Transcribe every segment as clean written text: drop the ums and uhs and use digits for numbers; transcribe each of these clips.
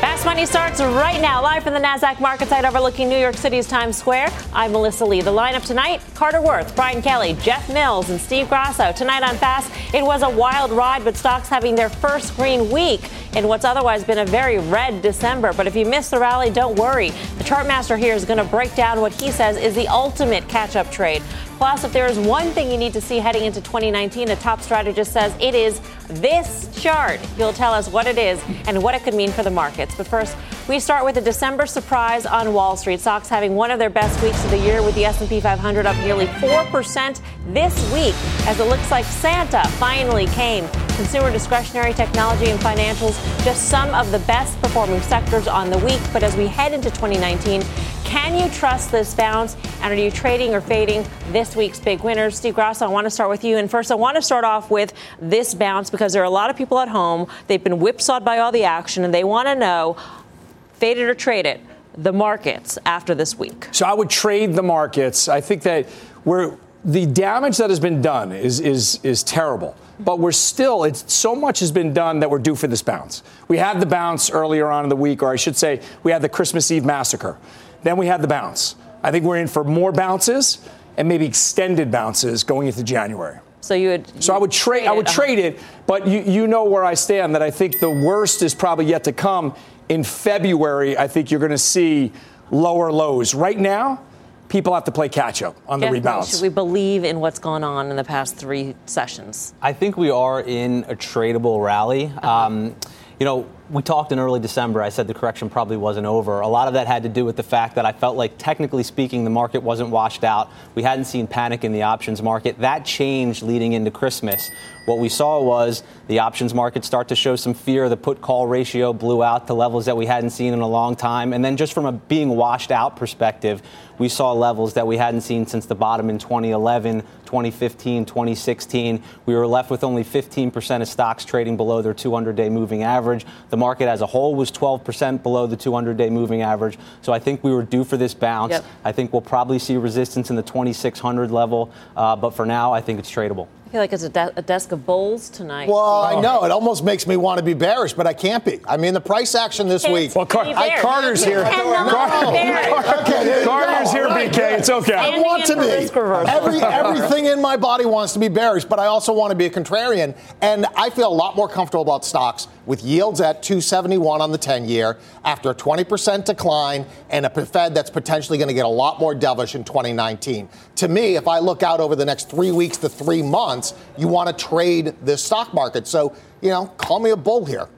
Fast Money starts right now, live from the Nasdaq market site overlooking New York City's Times Square. I'm Melissa Lee. The lineup tonight, Carter Worth, Brian Kelly, Jeff Mills, and Steve Grasso. Tonight on Fast, it was a wild ride, with stocks having their first green week in what's otherwise been a very red December. But if you missed the rally, don't worry. The chart master here is going to break down what he says is the ultimate catch-up trade. Plus, if there is one thing you need to see heading into 2019, a top strategist says it is this chart. He'll tell us what it is and what it could mean for the markets. But first, we start with a December surprise on Wall Street. Stocks having one of their best weeks of the year, with the S&P 500 up nearly 4% this week, as it looks like Santa finally came. Consumer discretionary, technology, and financials, just some of the best performing sectors on the week. But as we head into 2019, can you trust this bounce? And are you trading or fading this week's big winners? Steve Grasso, I want to start with you. And first, I want to start off with this bounce, because there are a lot of people at home. They've been whipsawed by all the action, and they want to know, fade it or trade it, the markets after this week. So I would trade the markets. I think that the damage that has been done is terrible. But we're still, so much has been done that we're due for this bounce. We had the bounce earlier on in the week, or I should say, we had the Christmas Eve massacre. Then we had the bounce. I think we're in for more bounces and maybe extended bounces going into January. So you would. So I would trade. I would trade it. But you know where I stand. That I think the worst is probably yet to come. In February, I think you're going to see lower lows. Right now, people have to play catch up on the rebalance. Should we believe in what's gone on in the past three sessions? I think we are in a tradable rally. We talked in early December. I said the correction probably wasn't over. A lot of that had to do with the fact that I felt like, technically speaking, the market wasn't washed out. We hadn't seen panic in the options market. That changed leading into Christmas. What we saw was the options market start to show some fear. The put-call ratio blew out to levels that we hadn't seen in a long time. And then just from a being washed out perspective, we saw levels that we hadn't seen since the bottom in 2011, 2015, 2016. We were left with only 15% of stocks trading below their 200-day moving average. The market as a whole was 12% below the 200-day moving average. So I think we were due for this bounce. Yep. I think we'll probably see resistance in the 2,600 level. But for now, I think it's tradable. I feel like it's a desk of bulls tonight. Well, I know. It almost makes me want to be bearish, but I can't be. I mean, the price action this week. Well, Carter's here. Carter's here, BK. It's okay. I want to be. Everything in my body wants to be bearish, but I also want to be a contrarian. And I feel a lot more comfortable about stocks with yields at 271 on the 10-year after a 20% decline and a Fed that's potentially going to get a lot more dovish in 2019. To me, if I look out over the next 3 weeks to 3 months, you want to trade this stock market. So, call me a bull here.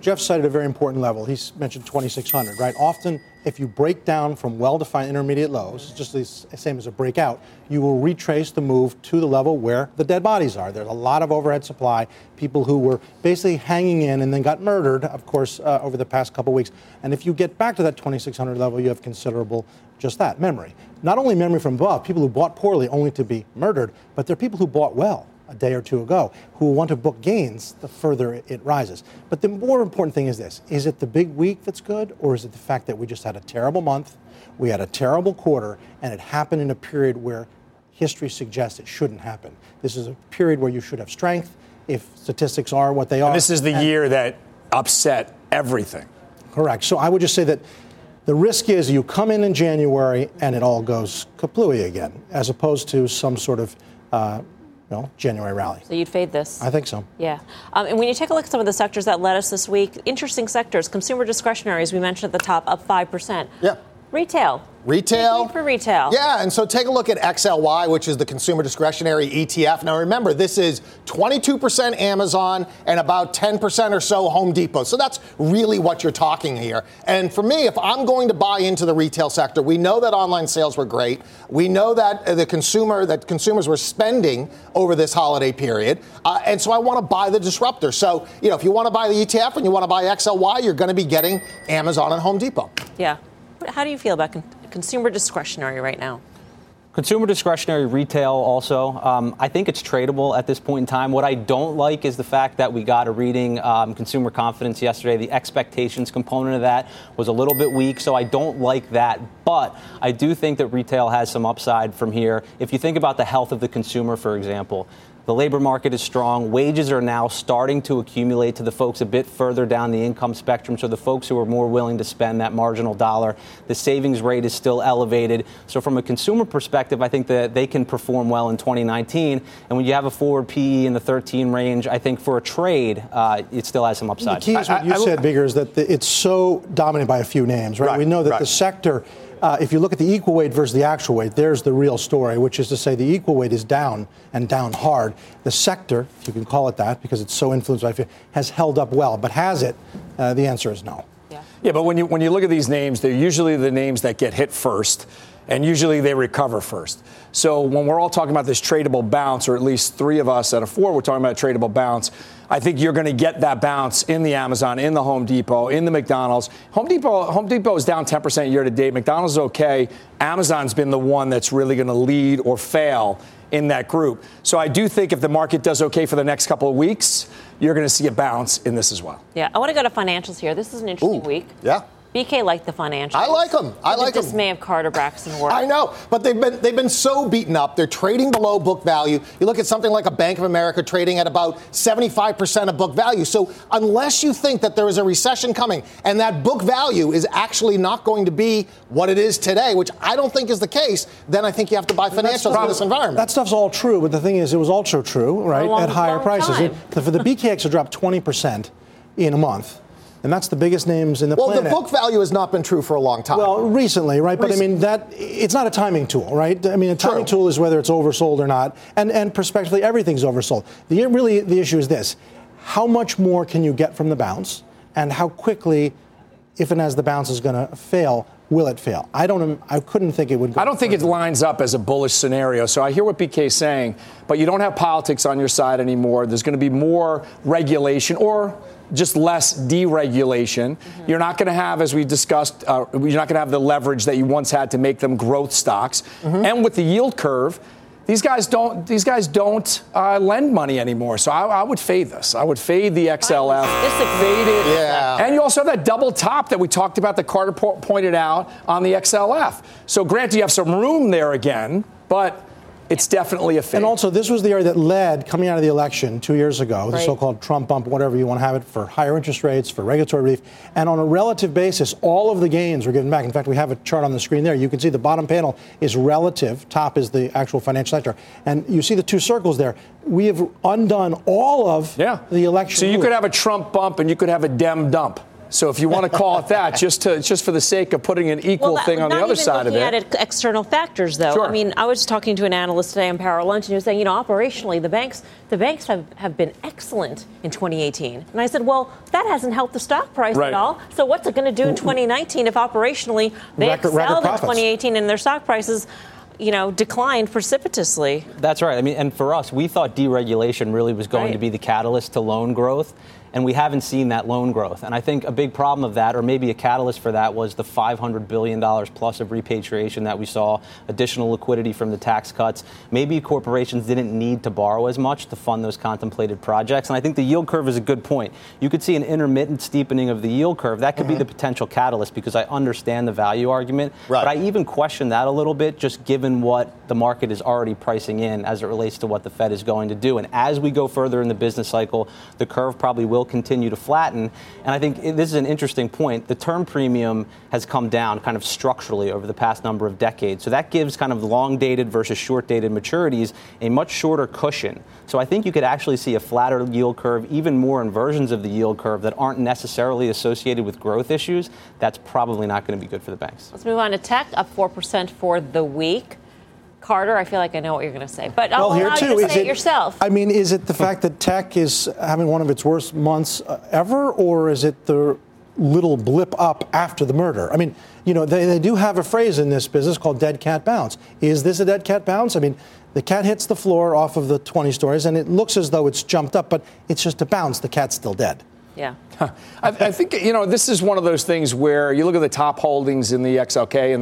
Jeff cited a very important level. He's mentioned 2,600, right? Often, if you break down from well-defined intermediate lows, just the same as a breakout, you will retrace the move to the level where the dead bodies are. There's a lot of overhead supply, people who were basically hanging in and then got murdered, of course, over the past couple weeks. And if you get back to that 2,600 level, you have considerable memory. Not only memory from above, people who bought poorly only to be murdered, but there are people who bought well a day or two ago, who want to book gains the further it rises. But the more important thing is this. Is it the big week that's good, or is it the fact that we just had a terrible month, we had a terrible quarter, and it happened in a period where history suggests it shouldn't happen? This is a period where you should have strength, if statistics are what they are. And this is the year that upset everything. Correct. So I would just say that the risk is you come in January and it all goes kaplooey again, as opposed to some sort of January rally. So you'd fade this? I think so. Yeah. And when you take a look at some of the sectors that led us this week, interesting sectors, consumer discretionary, as we mentioned at the top, up 5%. Yeah. Retail. For retail. Yeah, and so take a look at XLY, which is the consumer discretionary ETF. Now, remember, this is 22% Amazon and about 10% or so Home Depot. So that's really what you're talking here. And for me, if I'm going to buy into the retail sector, we know that online sales were great. We know that consumers were spending over this holiday period. And so I want to buy the disruptor. So, you know, if you want to buy the ETF and you want to buy XLY, you're going to be getting Amazon and Home Depot. Yeah. How do you feel about consumer discretionary right now? Consumer discretionary retail also. I think it's tradable at this point in time. What I don't like is the fact that we got a reading consumer confidence yesterday. The expectations component of that was a little bit weak, so I don't like that. But I do think that retail has some upside from here. If you think about the health of the consumer, for example, the labor market is strong. Wages are now starting to accumulate to the folks a bit further down the income spectrum, so the folks who are more willing to spend that marginal dollar. The savings rate is still elevated. So from a consumer perspective, I think that they can perform well in 2019. And when you have a forward PE in the 13 range, I think for a trade, it still has some upside. The key is what you said, Bigger, is that it's so dominated by a few names, right? We know that the sector, if you look at the equal weight versus the actual weight, there's the real story, which is to say the equal weight is down and down hard. The sector, if you can call it that, because it's so influenced by fear, has held up well. But has it? The answer is no. Yeah, but when you look at these names, they're usually the names that get hit first, and usually they recover first. So when we're all talking about this tradable bounce, or at least three of us out of four, we're talking about a tradable bounce. I think you're going to get that bounce in the Amazon, in the Home Depot, in the McDonald's. Home Depot is down 10% year to date. McDonald's is okay. Amazon's been the one that's really going to lead or fail in that group. So I do think if the market does okay for the next couple of weeks, you're going to see a bounce in this as well. Yeah, I want to go to financials here. This is an interesting week. Yeah. BK liked the financials. I like them. The dismay of Carter, Braxton, Ward. I know, but they've been so beaten up. They're trading below book value. You look at something like a Bank of America trading at about 75% of book value. So unless you think that there is a recession coming and that book value is actually not going to be what it is today, which I don't think is the case, then I think you have to buy financials in this environment. That stuff's all true, but the thing is, it was also true, right, at higher prices. For the BKX, it dropped 20% in a month. And that's the biggest names in the planet. Well, the book value has not been true for a long time. Well, recently, right? But I mean, it's not a timing tool, right? I mean, a timing tool is whether it's oversold or not. And prospectively, everything's oversold. The issue is this. How much more can you get from the bounce? And how quickly, if and as the bounce is going to fail, will it fail? I couldn't think it would go. I don't think it lines up as a bullish scenario. So I hear what BK's saying, but you don't have politics on your side anymore. There's going to be more regulation or just less deregulation. Mm-hmm. You're not going to have, as we discussed, you're not going to have the leverage that you once had to make them growth stocks. Mm-hmm. And with the yield curve, these guys don't lend money anymore. So I would fade this. I would fade the XLF. Fade it. Yeah. And you also have that double top that we talked about that Carter pointed out on the XLF. So granted, you have some room there again, but it's definitely a fake. And also, this was the area that led, coming out of the election 2 years ago, the so-called Trump bump, whatever you want to have it, for higher interest rates, for regulatory relief. And on a relative basis, all of the gains were given back. In fact, we have a chart on the screen there. You can see the bottom panel is relative. Top is the actual financial sector. And you see the two circles there. We have undone all of the election. So you could have a Trump bump and you could have a Dem dump. So if you want to call it that, just for the sake of putting an equal thing on the other side of it. Not even looking at external factors, though. Sure. I mean, I was talking to an analyst today on Power Lunch, and he was saying, you know, operationally, the banks have been excellent in 2018. And I said, well, that hasn't helped the stock price at all. So what's it going to do in 2019 if operationally they excelled in 2018 and their stock prices, you know, declined precipitously? That's right. I mean, and for us, we thought deregulation really was going to be the catalyst to loan growth. And we haven't seen that loan growth. And I think a big problem of that, or maybe a catalyst for that, was the $500 billion plus of repatriation that we saw, additional liquidity from the tax cuts. Maybe corporations didn't need to borrow as much to fund those contemplated projects. And I think the yield curve is a good point. You could see an intermittent steepening of the yield curve. That could be the potential catalyst, because I understand the value argument. Right. But I even question that a little bit, just given what the market is already pricing in as it relates to what the Fed is going to do. And as we go further in the business cycle, the curve probably will continue to flatten. And I think this is an interesting point. The term premium has come down kind of structurally over the past number of decades. So that gives kind of long-dated versus short-dated maturities a much shorter cushion So I think you could actually see a flatter yield curve, even more inversions of the yield curve that aren't necessarily associated with growth issues. That's probably not going to be good for the banks. Let's move on to tech, up 4% for the week. Carter, I feel like I know what you're going to say, but I'll allow you to say it yourself. I mean, is it the fact that tech is having one of its worst months ever, or is it the little blip up after the murder? I mean, you know, they do have a phrase in this business called dead cat bounce. Is this a dead cat bounce? I mean, the cat hits the floor off of the 20 stories, and it looks as though it's jumped up, but it's just a bounce. The cat's still dead. Yeah. I think, you know, this is one of those things where you look at the top holdings in the XLK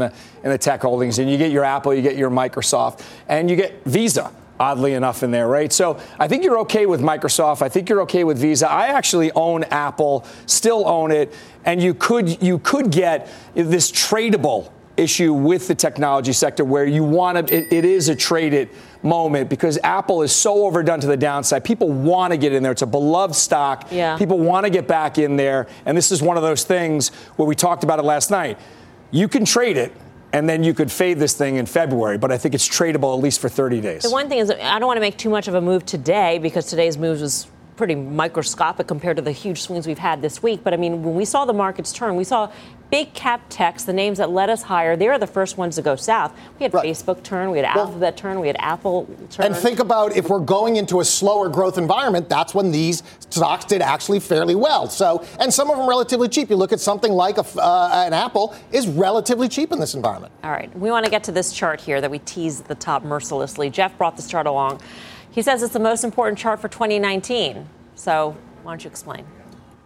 and the tech holdings, and you get your Apple, you get your Microsoft, and you get Visa, oddly enough, in there, right? So I think you're okay with Microsoft. I think you're okay with Visa. I actually own Apple, still own it, and you could get this tradable issue with the technology sector where you want to, it is a traded moment because Apple is so overdone to the downside. People want to get in there. It's a beloved stock. Yeah. People want to get back in there. And this is one of those things where we talked about it last night. You can trade it, and then you could fade this thing in February, but I think it's tradable at least for 30 days. The one thing is I don't want to make too much of a move today because today's move was pretty microscopic compared to the huge swings we've had this week. But, I mean, when we saw the markets turn, we saw big cap techs, the names that led us higher, they are the first ones to go south. We had Facebook turn, we had Alphabet turn, we had Apple turn. And think about if we're going into a slower growth environment, that's when these stocks did actually fairly well. So, and some of them relatively cheap. You look at something like an Apple is relatively cheap in this environment. All right. We want to get to this chart here that we teased at the top mercilessly. Jeff brought this chart along. He says it's the most important chart for 2019. So why don't you explain?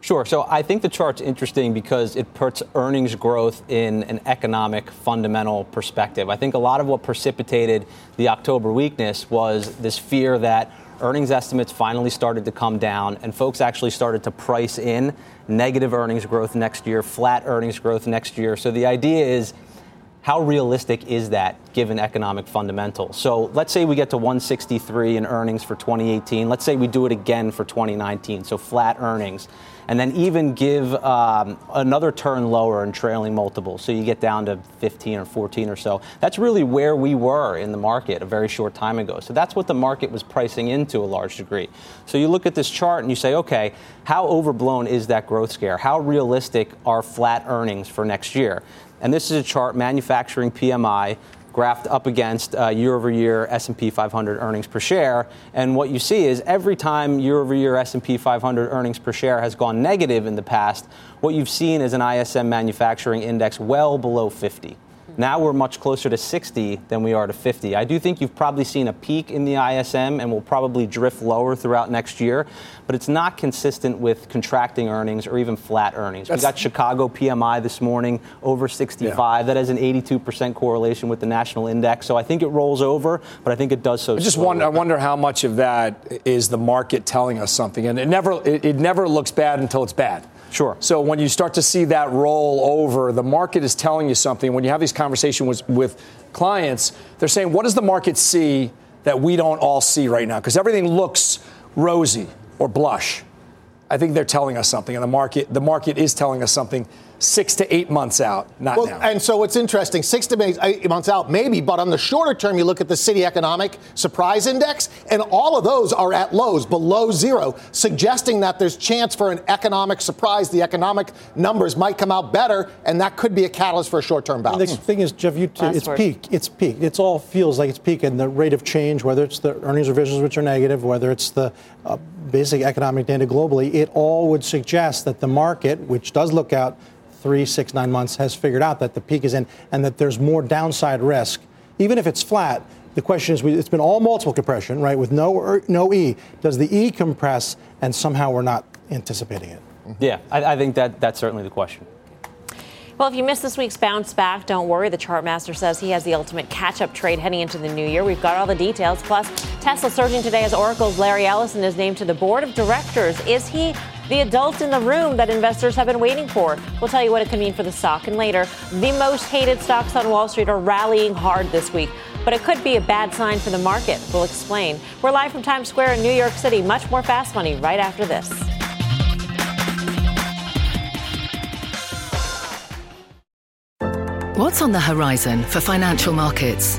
Sure. So I think the chart's interesting because it puts earnings growth in an economic fundamental perspective. I think a lot of what precipitated the October weakness was this fear that earnings estimates finally started to come down and folks actually started to price in negative earnings growth next year, flat earnings growth next year. So the idea is, how realistic is that given economic fundamentals? So let's say we get to 163 in earnings for 2018. Let's say we do it again for 2019, so flat earnings. And then even give another turn lower in trailing multiples, so you get down to 15 or 14 or so. That's really where we were in the market a very short time ago. So that's what the market was pricing into a large degree. So you look at this chart and you say, okay, how overblown is that growth scare? How realistic are flat earnings for next year? And this is a chart, manufacturing PMI, graphed up against year-over-year S&P 500 earnings per share. And what you see is every time year-over-year S&P 500 earnings per share has gone negative in the past, what you've seen is an ISM manufacturing index well below 50. Now we're much closer to 60 than we are to 50. I do think you've probably seen a peak in the ISM and will probably drift lower throughout next year, but it's not consistent with contracting earnings or even flat earnings. We got Chicago PMI this morning, over 65. Yeah. That has an 82% correlation with the national index. So I think it rolls over, but I think it does so. I wonder how much of that is the market telling us something. And it never looks bad until it's bad. Sure. So when you start to see that roll over, the market is telling you something. When you have these conversations with clients, they're saying, what does the market see that we don't all see right now? Because everything looks rosy or blush. I think they're telling us something, and the market is telling us something 6 to 8 months out, not now. And so it's interesting, 6 to 8 months out maybe, but on the shorter term, you look at the City Economic Surprise Index, and all of those are at lows, below zero, suggesting that there's chance for an economic surprise. The economic numbers might come out better, and that could be a catalyst for a short-term bounce. And the thing is, Jeff, it's peak. It all feels like it's peak, and the rate of change, whether it's the earnings revisions, which are negative, whether it's the basic economic data globally, it all would suggest that the market, which does look out 3, 6, 9 months, has figured out that the peak is in and that there's more downside risk. Even if it's flat, the question is, it's been all multiple compression, right, with no E. Does the E compress and somehow we're not anticipating it? Yeah, I think that's certainly the question. Well, if you missed this week's bounce back, don't worry. The chart master says he has the ultimate catch-up trade heading into the new year. We've got all the details. Plus, Tesla surging today as Oracle's Larry Ellison is named to the board of directors. Is he the adult in the room that investors have been waiting for? We'll tell you what it could mean for the stock. And later, the most hated stocks on Wall Street are rallying hard this week. But it could be a bad sign for the market. We'll explain. We're live from Times Square in New York City. Much more Fast Money right after this. What's on the horizon for financial markets?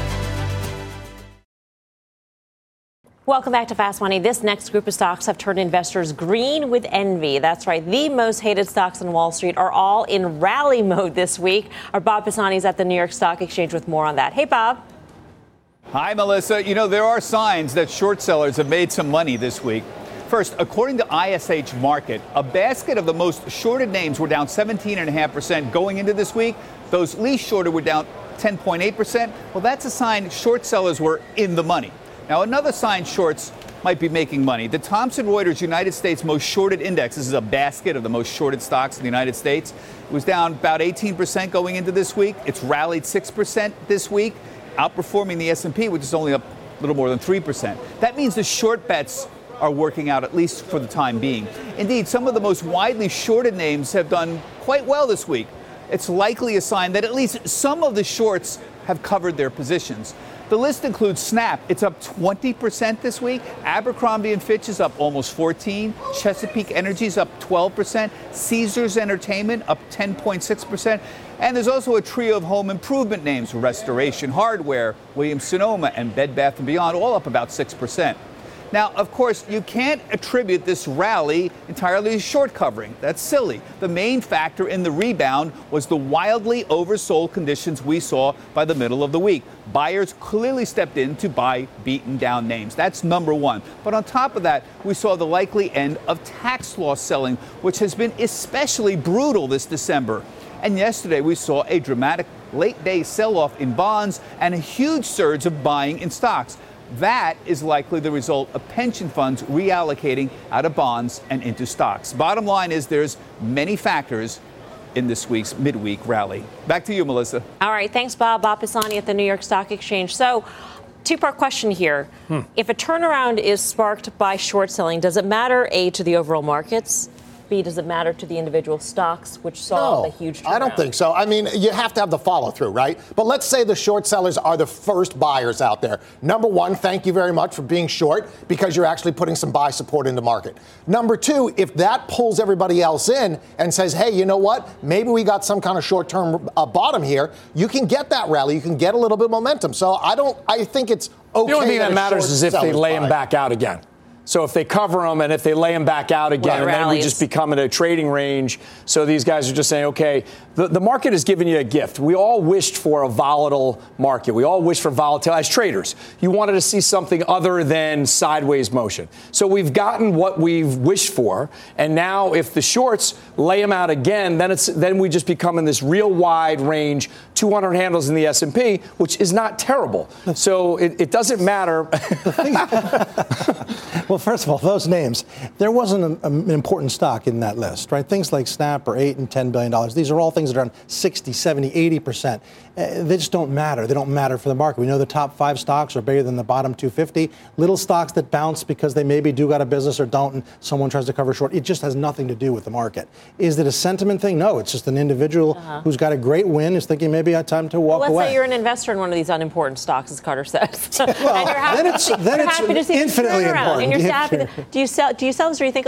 Welcome back to Fast Money. This next group of stocks have turned investors green with envy. That's right. The most hated stocks on Wall Street are all in rally mode this week. Our Bob Pisani is at the New York Stock Exchange with more on that. Hey, Bob. Hi, Melissa. You know, there are signs that short sellers have made some money this week. First, according to ISH Market, a basket of the most shorted names were down 17.5% going into this week. Those least shorted were down 10.8%. Well, that's a sign short sellers were in the money. Now, another sign shorts might be making money. The Thomson Reuters United States Most Shorted Index, this is a basket of the most shorted stocks in the United States, it was down about 18% going into this week. It's rallied 6% this week, outperforming the S&P, which is only up a little more than 3%. That means the short bets are working out, at least for the time being. Indeed, some of the most widely shorted names have done quite well this week. It's likely a sign that at least some of the shorts have covered their positions. The list includes Snap. It's up 20% this week. Abercrombie & Fitch is up almost 14%. Chesapeake Energy is up 12%. Caesars Entertainment up 10.6%. And there's also a trio of home improvement names, Restoration Hardware, Williams-Sonoma, and Bed Bath & Beyond, all up about 6%. Now, of course, you can't attribute this rally entirely to short covering. That's silly. The main factor in the rebound was the wildly oversold conditions we saw by the middle of the week. Buyers clearly stepped in to buy beaten down names. That's number one. But on top of that, we saw the likely end of tax loss selling, which has been especially brutal this December. And yesterday we saw a dramatic late day sell-off in bonds and a huge surge of buying in stocks. That is likely the result of pension funds reallocating out of bonds and into stocks. Bottom line is there's many factors in this week's midweek rally. Back to you, Melissa. All right. Thanks, Bob. Bob Pisani at the New York Stock Exchange. So two-part question here. If a turnaround is sparked by short selling, does it matter, A, to the overall markets? B, does it matter to the individual stocks, which saw the huge turnaround? I don't think so. I mean, you have to have the follow-through, right? But let's say the short sellers are the first buyers out there. Number one, thank you very much for being short because you're actually putting some buy support in the market. Number two, if that pulls everybody else in and says, hey, you know what? Maybe we got some kind of short-term bottom here. You can get that rally. You can get a little bit of momentum. So I think it's okay. The only thing that matters is if they lay them back out again. So if they cover them and if they lay them back out again, and then we just become in a trading range. So these guys are just saying, OK, the market has given you a gift. We all wished for a volatile market. We all wished for volatile as traders. You wanted to see something other than sideways motion. So we've gotten what we've wished for. And now if the shorts lay them out again, then we just become in this real wide range, 200 handles in the S&P, which is not terrible. So it doesn't matter. Well, first of all, those names, there wasn't an important stock in that list, right? Things like Snap are $8 and $10 billion. These are all things that are on 60, 70, 80%. They just don't matter. They don't matter for the market. We know the top five stocks are bigger than the bottom 250. Little stocks that bounce because they maybe do got a business or don't and someone tries to cover short. It just has nothing to do with the market. Is it a sentiment thing? No, it's just an individual who's got a great win is thinking maybe it's time to walk away. Let's say you're an investor in one of these unimportant stocks, as Carter says. Well, then it's infinitely important. Do you sell this or you think,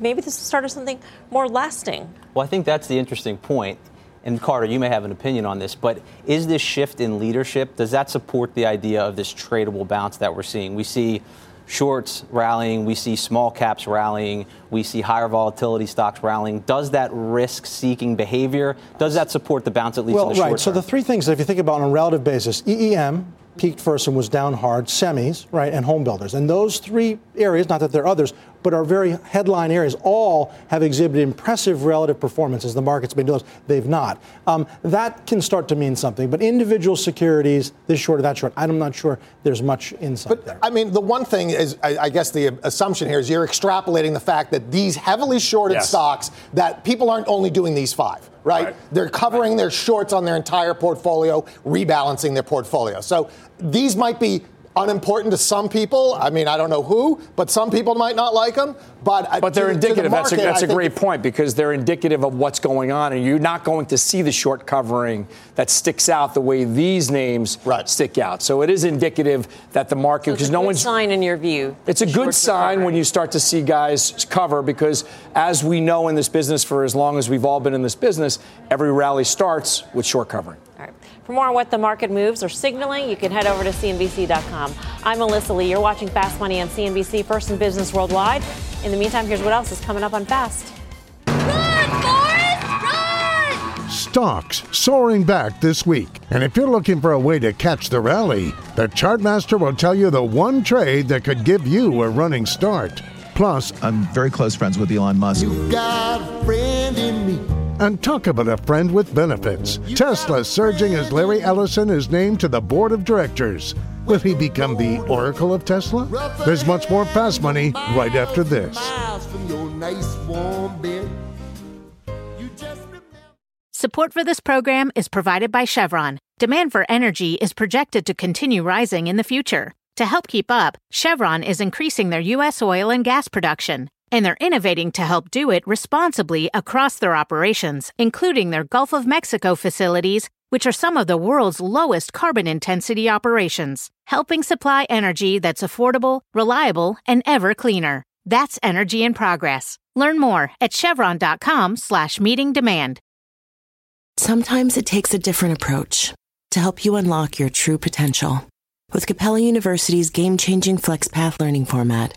maybe this will start of something more lasting? Well, I think that's the interesting point. And Carter, you may have an opinion on this, but is this shift in leadership, does that support the idea of this tradable bounce that we're seeing? We see shorts rallying. We see small caps rallying. We see higher volatility stocks rallying. Does that risk-seeking behavior, does that support the bounce at least in the short term? So the three things, if you think about on a relative basis, EEM peaked first and was down hard, semis, right, and home builders. And those three areas, not that there are others, but our very headline areas all have exhibited impressive relative performances. The market's been doing those. They've not. That can start to mean something. But individual securities, this short or that short, I'm not sure there's much insight there. I mean, the one thing is, I guess the assumption here is you're extrapolating the fact that these heavily shorted stocks, that people aren't only doing these five, right? They're covering their shorts on their entire portfolio, rebalancing their portfolio. So these might be unimportant to some people. I mean, I don't know who, but some people might not like them. But they're indicative. That's a great point, because they're indicative of what's going on, and you're not going to see the short covering that sticks out the way these names stick out. So it is indicative that the market, because no one's sign in your view. It's a good sign when you start to see guys cover, because as we know in this business for as long as we've all been in this business, every rally starts with short covering. All right. For more on what the market moves are signaling, you can head over to CNBC.com. I'm Melissa Lee. You're watching Fast Money on CNBC, first in business worldwide. In the meantime, here's what else is coming up on Fast. Run, Forrest, run! Stocks soaring back this week. And if you're looking for a way to catch the rally, the Chartmaster will tell you the one trade that could give you a running start. Plus, I'm very close friends with Elon Musk. You got a friend in me. And talk about a friend with benefits. Tesla surging as Larry Ellison is named to the board of directors. Will he become the Oracle of Tesla? There's much more Fast Money right after this. Support for this program is provided by Chevron. Demand for energy is projected to continue rising in the future. To help keep up, Chevron is increasing their U.S. oil and gas production. And they're innovating to help do it responsibly across their operations, including their Gulf of Mexico facilities, which are some of the world's lowest carbon intensity operations, helping supply energy that's affordable, reliable, and ever cleaner. That's energy in progress. Learn more at chevron.com/meeting demand. Sometimes it takes a different approach to help you unlock your true potential. With Capella University's game-changing FlexPath learning format,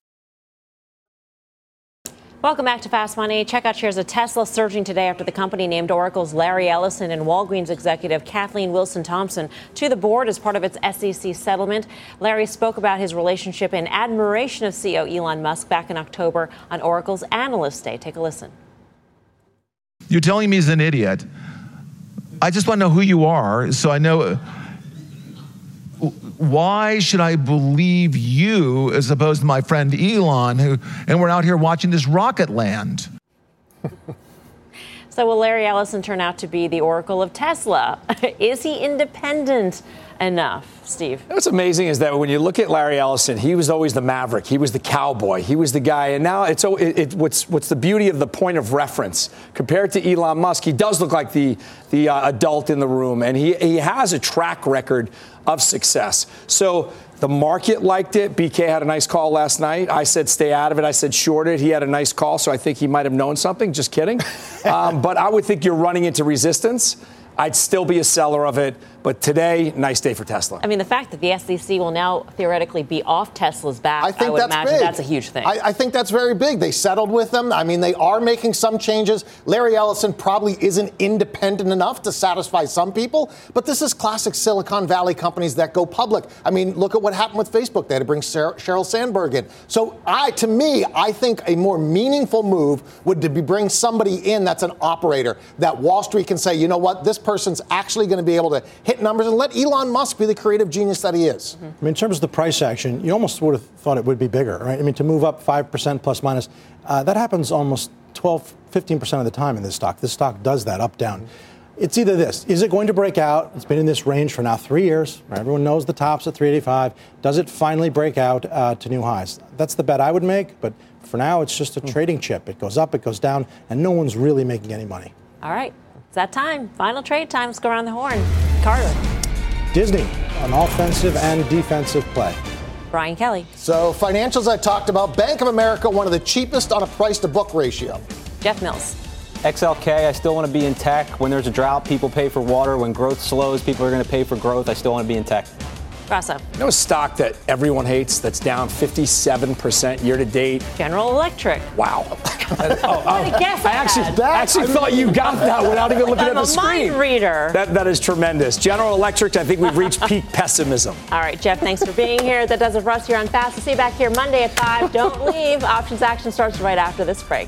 Welcome back to Fast Money. Check out shares of Tesla surging today after the company named Oracle's Larry Ellison and Walgreens executive Kathleen Wilson-Thompson to the board as part of its SEC settlement. Larry spoke about his relationship and admiration of CEO Elon Musk back in October on Oracle's Analyst Day. Take a listen. You're telling me he's an idiot. I just want to know who you are, so I know. Why should I believe you as opposed to my friend Elon, and we're out here watching this rocket land? So will Larry Ellison turn out to be the Oracle of Tesla? Is he independent enough, Steve? What's amazing is that when you look at Larry Ellison, he was always the maverick. He was the cowboy. He was the guy. And now what's the beauty of the point of reference compared to Elon Musk? He does look like the adult in the room, and he has a track record of success. So the market liked it. BK had a nice call last night. I said stay out of it. I said short it. He had a nice call, so I think he might have known something. Just kidding. But I would think you're running into resistance. I'd still be a seller of it. But today, nice day for Tesla. I mean, the fact that the SEC will now theoretically be off Tesla's back, I would imagine that's a huge thing. I think that's very big. They settled with them. I mean, they are making some changes. Larry Ellison probably isn't independent enough to satisfy some people. But this is classic Silicon Valley companies that go public. I mean, look at what happened with Facebook. They had to bring Sheryl Sandberg in. So I think a more meaningful move would be bring somebody in that's an operator, that Wall Street can say, you know what, this person's actually going to be able to hit numbers, and let Elon Musk be the creative genius that he is. Mm-hmm. I mean, in terms of the price action, you almost would have thought it would be bigger, right? I mean, to move up 5% plus minus, that happens almost 12, 15% of the time in this stock. This stock does that up, down. Mm-hmm. It's either this. Is it going to break out? It's been in this range for now 3 years. Right? Everyone knows the tops at 385. Does it finally break out to new highs? That's the bet I would make, but for now, it's just a trading chip. It goes up, it goes down, and no one's really making any money. All right. It's that time. Final trade time. Let's go around the horn. Carter. Disney, an offensive and defensive play. Brian Kelly. So financials I talked about. Bank of America, one of the cheapest on a price-to-book ratio. Jeff Mills. XLK, I still want to be in tech. When there's a drought, people pay for water. When growth slows, people are going to pay for growth. I still want to be in tech. Rossa. You know a stock that everyone hates that's down 57% year-to-date? General Electric. Wow. I thought you got that without even looking at the screen. I'm a mind reader. That is tremendous. General Electric, I think we've reached peak pessimism. All right, Jeff, thanks for being here. That does it for us here on Fast. We'll see you back here Monday at 5. Don't leave. Options Action starts right after this break.